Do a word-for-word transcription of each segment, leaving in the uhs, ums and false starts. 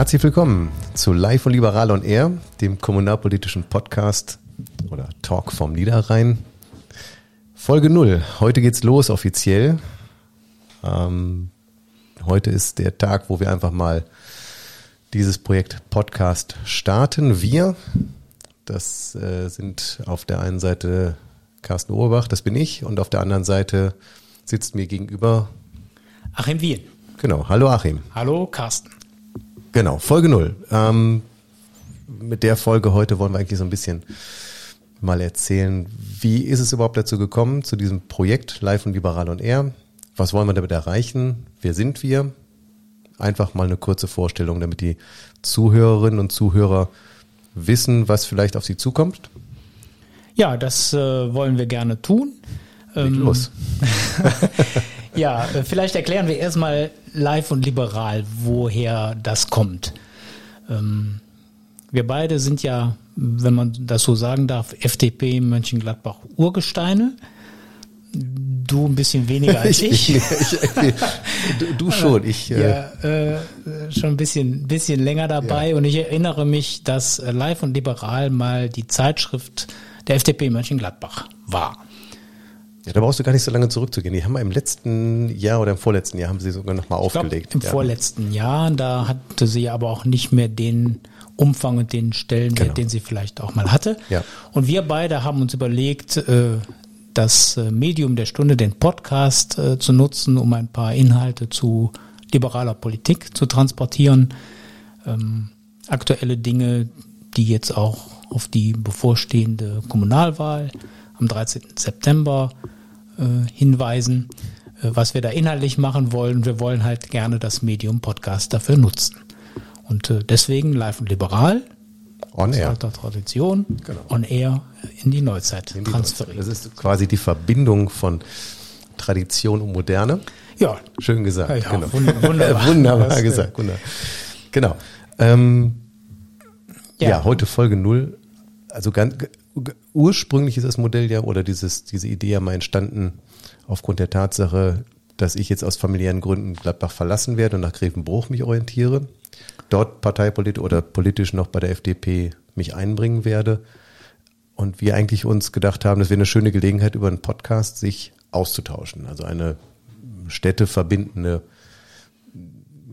Herzlich willkommen zu Live und Liberal on Air, dem kommunalpolitischen Podcast oder Talk vom Niederrhein. Folge null. Heute geht's los offiziell. Ähm, heute ist der Tag, wo wir einfach mal dieses Projekt Podcast starten. Wir, das äh, sind auf der einen Seite Carsten Oberbach, das bin ich, und auf der anderen Seite sitzt mir gegenüber Achim Wien. Genau, hallo Achim. Hallo Carsten. Genau, Folge null. Ähm, mit der Folge heute wollen wir eigentlich so ein bisschen mal erzählen, wie ist es überhaupt dazu gekommen, zu diesem Projekt Live und Liberal on Air? Was wollen wir damit erreichen? Wer sind wir? Einfach mal eine kurze Vorstellung, damit die Zuhörerinnen und Zuhörer wissen, was vielleicht auf sie zukommt. Ja, das äh, wollen wir gerne tun. Ähm, los. Ja, vielleicht erklären wir erstmal Live und Liberal, woher das kommt. Ähm, wir beide sind ja, wenn man das so sagen darf, F D P Mönchengladbach Urgesteine. Du ein bisschen weniger als ich. ich, ich, ich du, du schon, ich. Äh ja, äh, schon ein bisschen, bisschen länger dabei, ja. Und ich erinnere mich, dass Live und Liberal mal die Zeitschrift der F D P Mönchengladbach war. Ja, da brauchst du gar nicht so lange zurückzugehen. Die haben wir im letzten Jahr oder im vorletzten Jahr haben sie sogar nochmal aufgelegt. Glaub, Im ja. vorletzten Jahr, da hatte sie aber auch nicht mehr den Umfang und den Stellenwert, genau, den sie vielleicht auch mal hatte. Ja. Und wir beide haben uns überlegt, äh, das Medium der Stunde, den Podcast äh, zu nutzen, um ein paar Inhalte zu liberaler Politik zu transportieren. Ähm, aktuelle Dinge, die jetzt auch auf die bevorstehende Kommunalwahl am dreizehnten September äh, hinweisen, äh, was wir da inhaltlich machen wollen. Wir wollen halt gerne das Medium Podcast dafür nutzen. Und äh, deswegen Live und Liberal, on air. Aus alter Tradition, genau, on air in die Neuzeit in die transferiert. Neuzeit. Das ist quasi die Verbindung von Tradition und Moderne. Ja. Schön gesagt. Ja, ja, genau. Wunderbar. Wunderbar das gesagt. Wunderbar. Genau. Ähm, ja. ja, heute Folge null. Also ganz ursprünglich ist das Modell ja oder dieses, diese Idee ja mal entstanden aufgrund der Tatsache, dass ich jetzt aus familiären Gründen Gladbach verlassen werde und nach Grevenbroich mich orientiere, dort parteipolitisch oder politisch noch bei der F D P mich einbringen werde und wir eigentlich uns gedacht haben, das wäre eine schöne Gelegenheit über einen Podcast sich auszutauschen, also eine städteverbindende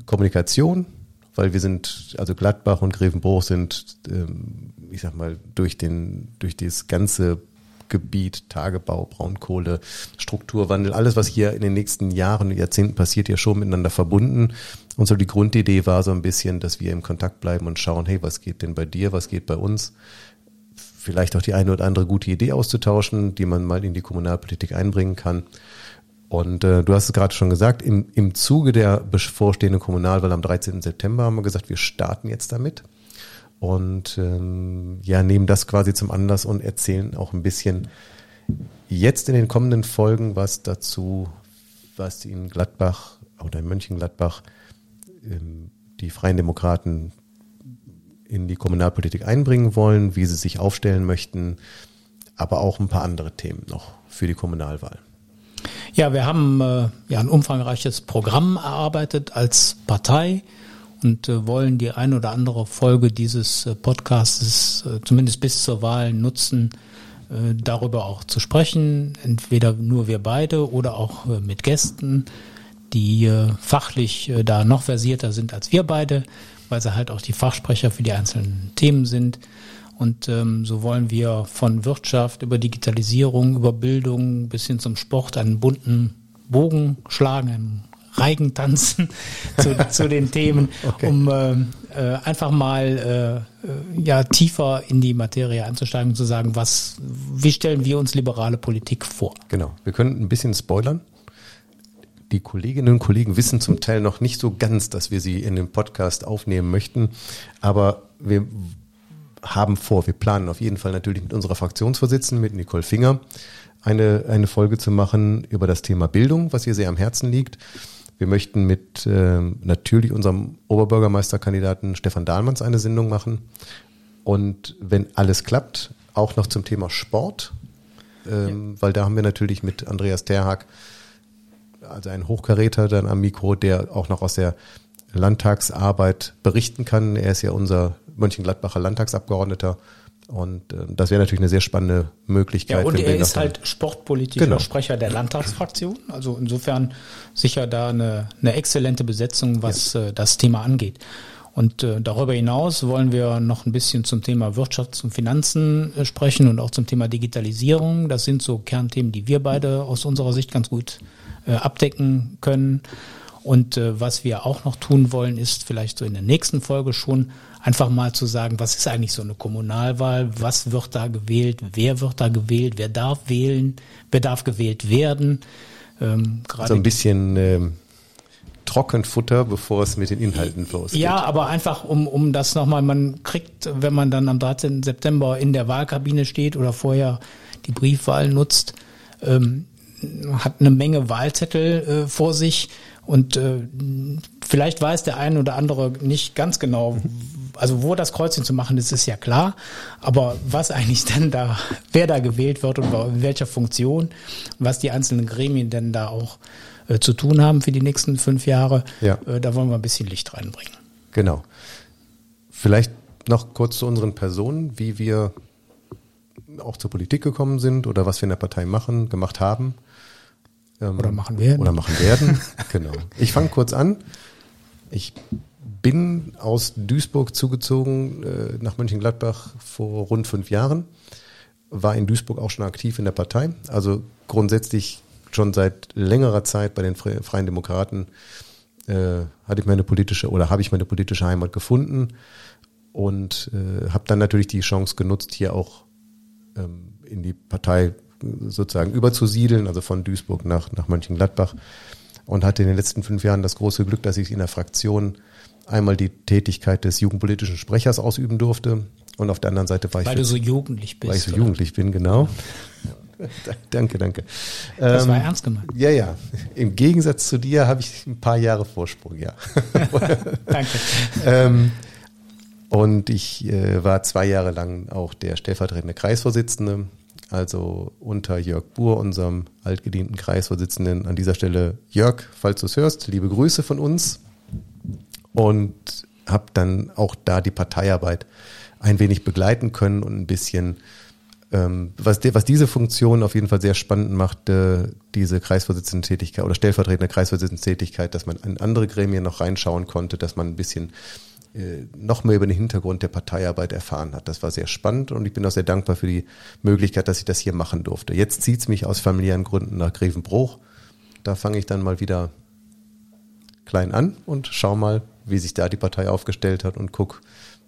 Kommunikation, weil wir sind, also Gladbach und Grevenbroich sind, ich sag mal, durch den, durch das ganze Gebiet, Tagebau, Braunkohle, Strukturwandel, alles, was hier in den nächsten Jahren und Jahrzehnten passiert, ja schon miteinander verbunden. Und so die Grundidee war so ein bisschen, dass wir im Kontakt bleiben und schauen, hey, was geht denn bei dir, was geht bei uns? Vielleicht auch die eine oder andere gute Idee auszutauschen, die man mal in die Kommunalpolitik einbringen kann. Und äh, du hast es gerade schon gesagt, im, im Zuge der bevorstehenden Kommunalwahl am dreizehnten September haben wir gesagt, wir starten jetzt damit. Und ähm, ja, nehmen das quasi zum Anlass und erzählen auch ein bisschen jetzt in den kommenden Folgen was dazu, was in Gladbach oder in Mönchengladbach ähm, die Freien Demokraten in die Kommunalpolitik einbringen wollen, wie sie sich aufstellen möchten, aber auch ein paar andere Themen noch für die Kommunalwahl. Ja, wir haben äh, ja ein umfangreiches Programm erarbeitet als Partei. Und wollen die ein oder andere Folge dieses Podcasts zumindest bis zur Wahl nutzen, darüber auch zu sprechen. Entweder nur wir beide oder auch mit Gästen, die fachlich da noch versierter sind als wir beide, weil sie halt auch die Fachsprecher für die einzelnen Themen sind. Und so wollen wir von Wirtschaft über Digitalisierung, über Bildung bis hin zum Sport einen bunten Bogen schlagen, einen Reigen tanzen zu, zu den Themen, okay, um äh, einfach mal äh, ja, tiefer in die Materie einzusteigen und zu sagen, was, wie stellen wir uns liberale Politik vor? Genau, wir können ein bisschen spoilern. Die Kolleginnen und Kollegen wissen zum Teil noch nicht so ganz, dass wir sie in den Podcast aufnehmen möchten, aber wir haben vor, wir planen auf jeden Fall natürlich mit unserer Fraktionsvorsitzenden, mit Nicole Finger, eine, eine Folge zu machen über das Thema Bildung, was ihr sehr am Herzen liegt. Wir möchten mit äh, natürlich unserem Oberbürgermeisterkandidaten Stefan Dahlmanns eine Sendung machen. Und wenn alles klappt, auch noch zum Thema Sport, ähm, ja. weil da haben wir natürlich mit Andreas Terhag, also einen Hochkaräter dann am Mikro, der auch noch aus der Landtagsarbeit berichten kann. Er ist ja unser Mönchengladbacher Landtagsabgeordneter. Und äh, das wäre natürlich eine sehr spannende Möglichkeit. Ja, und er ist halt sportpolitischer genau. Sprecher der Landtagsfraktion. Also insofern sicher da eine, eine exzellente Besetzung, was ja. äh, das Thema angeht. Und äh, darüber hinaus wollen wir noch ein bisschen zum Thema Wirtschafts- und Finanzen äh, sprechen und auch zum Thema Digitalisierung. Das sind so Kernthemen, die wir beide aus unserer Sicht ganz gut äh, abdecken können. Und äh, was wir auch noch tun wollen, ist vielleicht so in der nächsten Folge schon einfach mal zu sagen, was ist eigentlich so eine Kommunalwahl, was wird da gewählt, wer wird da gewählt, wer darf wählen, wer darf gewählt werden. Ähm, gerade so ein bisschen ähm, Trockenfutter, bevor es mit den Inhalten losgeht. Ja, aber einfach um, um das nochmal, man kriegt, wenn man dann am dreizehnten September in der Wahlkabine steht oder vorher die Briefwahl nutzt, ähm, hat eine Menge Wahlzettel äh, vor sich. Und äh, vielleicht weiß der eine oder andere nicht ganz genau, also wo das Kreuzchen zu machen ist, ist ja klar. Aber was eigentlich denn da, wer da gewählt wird und in welcher Funktion, was die einzelnen Gremien denn da auch äh, zu tun haben für die nächsten fünf Jahre, ja. äh, da wollen wir ein bisschen Licht reinbringen. Genau. Vielleicht noch kurz zu unseren Personen, wie wir auch zur Politik gekommen sind oder was wir in der Partei machen, gemacht haben. Oder machen werden. Oder machen werden, genau. Ich fange kurz an. Ich bin aus Duisburg zugezogen äh, nach Mönchengladbach vor rund fünf Jahren. War in Duisburg auch schon aktiv in der Partei. Also grundsätzlich schon seit längerer Zeit bei den Freien Demokraten äh, hatte ich meine politische oder habe ich meine politische Heimat gefunden und äh, habe dann natürlich die Chance genutzt, hier auch ähm, in die Partei sozusagen überzusiedeln, also von Duisburg nach, nach Mönchengladbach, und hatte in den letzten fünf Jahren das große Glück, dass ich in der Fraktion einmal die Tätigkeit des jugendpolitischen Sprechers ausüben durfte und auf der anderen Seite war weil ich... Weil du so jugendlich bist. Weil ich so oder? jugendlich bin, genau. Danke, danke. Das ähm, war ernst gemeint. Ja, ja. Im Gegensatz zu dir habe ich ein paar Jahre Vorsprung, ja. Danke. ähm, und ich äh, war zwei Jahre lang auch der stellvertretende Kreisvorsitzende. Also unter Jörg Buhr, unserem altgedienten Kreisvorsitzenden. An dieser Stelle, Jörg, falls du es hörst, liebe Grüße von uns. Und habe dann auch da die Parteiarbeit ein wenig begleiten können und ein bisschen, ähm, was, de, was diese Funktion auf jeden Fall sehr spannend macht, äh, diese Kreisvorsitzendentätigkeit oder stellvertretende Kreisvorsitzendentätigkeit, dass man in andere Gremien noch reinschauen konnte, dass man ein bisschen noch mehr über den Hintergrund der Parteiarbeit erfahren hat. Das war sehr spannend und ich bin auch sehr dankbar für die Möglichkeit, dass ich das hier machen durfte. Jetzt zieht es mich aus familiären Gründen nach Grevenbroich. Da fange ich dann mal wieder klein an und schaue mal, wie sich da die Partei aufgestellt hat und gucke,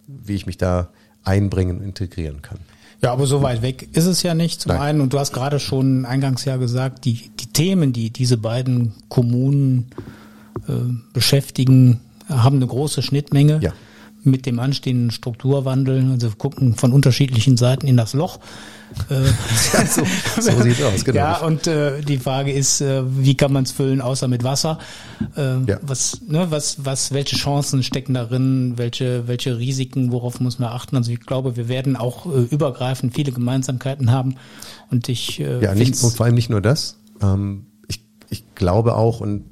wie ich mich da einbringen und integrieren kann. Ja, aber so weit weg ist es ja nicht zum Nein. einen. Und du hast gerade schon eingangs ja gesagt, die, die Themen, die diese beiden Kommunen äh, beschäftigen, haben eine große Schnittmenge ja. mit dem anstehenden Strukturwandel. Also wir gucken von unterschiedlichen Seiten in das Loch. Ja, so so sieht es aus, genau. Ja, und äh, die Frage ist, äh, wie kann man es füllen, außer mit Wasser? Äh, ja. Was, ne, was, was, welche Chancen stecken darin? Welche, welche Risiken? Worauf muss man achten? Also ich glaube, wir werden auch äh, übergreifend viele Gemeinsamkeiten haben. Und ich äh, ja, nicht, und vor allem nicht nur das. Ähm, ich, ich glaube auch und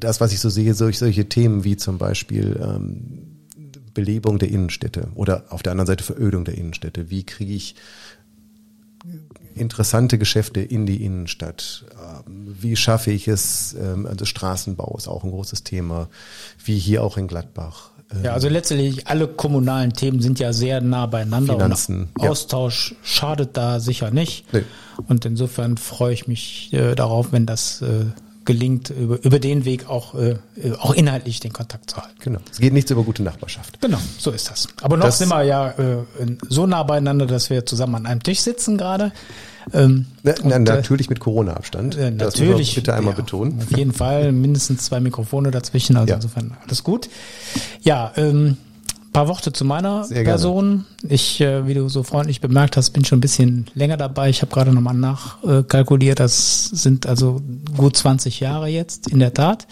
das, was ich so sehe, solche, solche Themen wie zum Beispiel ähm, Belebung der Innenstädte oder auf der anderen Seite Verödung der Innenstädte. Wie kriege ich interessante Geschäfte in die Innenstadt? Ähm, wie schaffe ich es? Ähm, also Straßenbau ist auch ein großes Thema, wie hier auch in Gladbach. Ähm, ja, also letztendlich alle kommunalen Themen sind ja sehr nah beieinander. Finanzen, und Austausch ja. schadet da sicher nicht. Nee. Und insofern freue ich mich äh, darauf, wenn das... Äh, gelingt, über, über den Weg auch, äh, auch inhaltlich den Kontakt zu halten. Genau. Es geht nichts über gute Nachbarschaft. Genau, so ist das. Aber noch das sind wir ja äh, so nah beieinander, dass wir zusammen an einem Tisch sitzen gerade. Ähm, na, na, und, natürlich mit Corona-Abstand. Äh, das natürlich. Bitte einmal ja, betonen. Auf jeden Fall mindestens zwei Mikrofone dazwischen. Also ja. insofern alles gut. Ja, ähm, paar Worte zu meiner Person. Ich, äh, wie du so freundlich bemerkt hast, bin schon ein bisschen länger dabei. Ich habe gerade nochmal nachkalkuliert. Äh, das sind also gut zwanzig Jahre jetzt, in der Tat.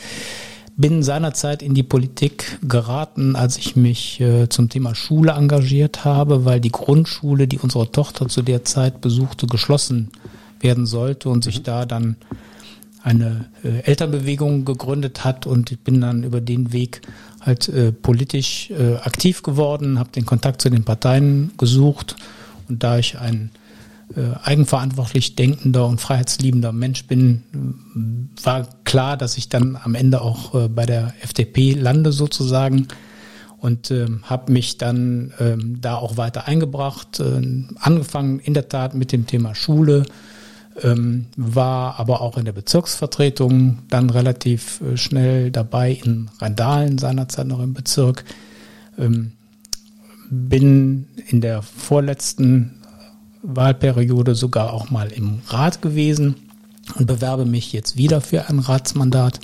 Bin seinerzeit in die Politik geraten, als ich mich äh, zum Thema Schule engagiert habe, weil die Grundschule, die unsere Tochter zu der Zeit besuchte, geschlossen werden sollte und sich da dann eine äh, Elternbewegung gegründet hat. Und ich bin dann über den Weg halt äh, politisch äh, aktiv geworden, habe den Kontakt zu den Parteien gesucht. Und da ich ein äh, eigenverantwortlich denkender und freiheitsliebender Mensch bin, war klar, dass ich dann am Ende auch äh, bei der F D P lande sozusagen. Und äh, habe mich dann äh, da auch weiter eingebracht, äh, angefangen in der Tat mit dem Thema Schule, äh, war aber auch in der Bezirksvertretung dann relativ äh, schnell dabei, in Rheindahlen, seinerzeit noch im Bezirk. Äh, bin in der vorletzten Wahlperiode sogar auch mal im Rat gewesen und bewerbe mich jetzt wieder für ein Ratsmandat.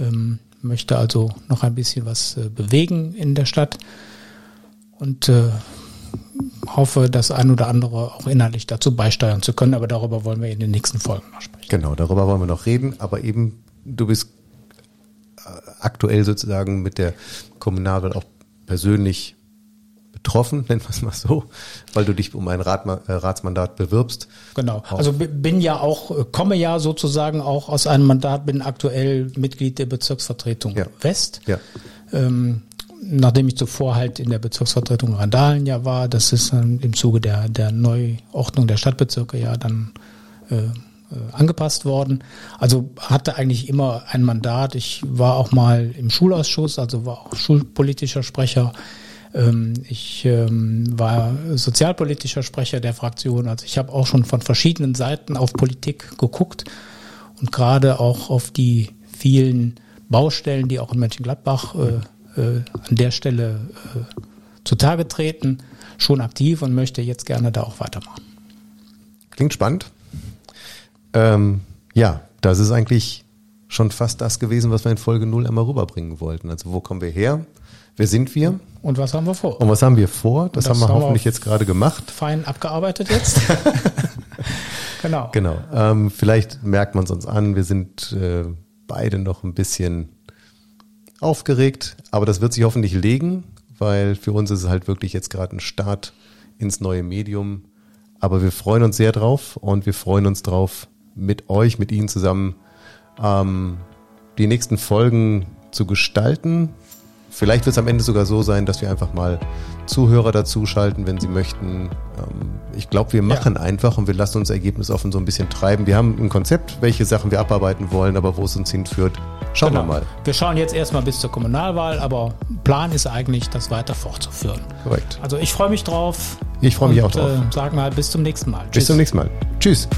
Ähm, möchte also noch ein bisschen was äh, bewegen in der Stadt und äh, hoffe, das ein oder andere auch inhaltlich dazu beisteuern zu können. Aber darüber wollen wir in den nächsten Folgen noch sprechen. Genau, darüber wollen wir noch reden. Aber eben, du bist aktuell sozusagen mit der Kommunalwahl auch persönlich betroffen, nennen wir es mal so, weil du dich um ein Rat, äh, Ratsmandat bewirbst. Genau, also bin ja auch, komme ja sozusagen auch aus einem Mandat, bin aktuell Mitglied der Bezirksvertretung ja. West. Ja. Ähm, nachdem ich zuvor halt in der Bezirksvertretung Rheindahlen ja war, das ist ähm, im Zuge der, der Neuordnung der Stadtbezirke ja dann äh, äh, angepasst worden. Also hatte eigentlich immer ein Mandat. Ich war auch mal im Schulausschuss, also war auch schulpolitischer Sprecher. Ich ähm, war sozialpolitischer Sprecher der Fraktion. Also ich habe auch schon von verschiedenen Seiten auf Politik geguckt und gerade auch auf die vielen Baustellen, die auch in Mönchengladbach äh, äh, an der Stelle äh, zutage treten, schon aktiv und möchte jetzt gerne da auch weitermachen. Klingt spannend. Ähm, ja, das ist eigentlich schon fast das gewesen, was wir in Folge null einmal rüberbringen wollten. Also wo kommen wir her? Wer sind wir? Und was haben wir vor? Und was haben wir vor? Das, das haben wir haben hoffentlich wir jetzt gerade gemacht. Fein abgearbeitet jetzt. Genau. Genau. Ähm, vielleicht merkt man es uns an, wir sind äh, beide noch ein bisschen aufgeregt, aber das wird sich hoffentlich legen, weil für uns ist es halt wirklich jetzt gerade ein Start ins neue Medium. Aber wir freuen uns sehr drauf und wir freuen uns drauf, mit euch, mit Ihnen zusammen ähm, die nächsten Folgen zu gestalten. Vielleicht wird es am Ende sogar so sein, dass wir einfach mal Zuhörer dazuschalten, wenn sie möchten. Ich glaube, wir machen ja. einfach und wir lassen uns ergebnisoffen so ein bisschen treiben. Wir haben ein Konzept, welche Sachen wir abarbeiten wollen, aber wo es uns hinführt, schauen genau. wir mal. Wir schauen jetzt erstmal bis zur Kommunalwahl, aber Plan ist eigentlich, das weiter fortzuführen. Korrekt. Also ich freue mich drauf. Ich freue mich auch drauf. Äh, sagen wir bis zum nächsten Mal. Tschüss. Bis zum nächsten Mal. Tschüss.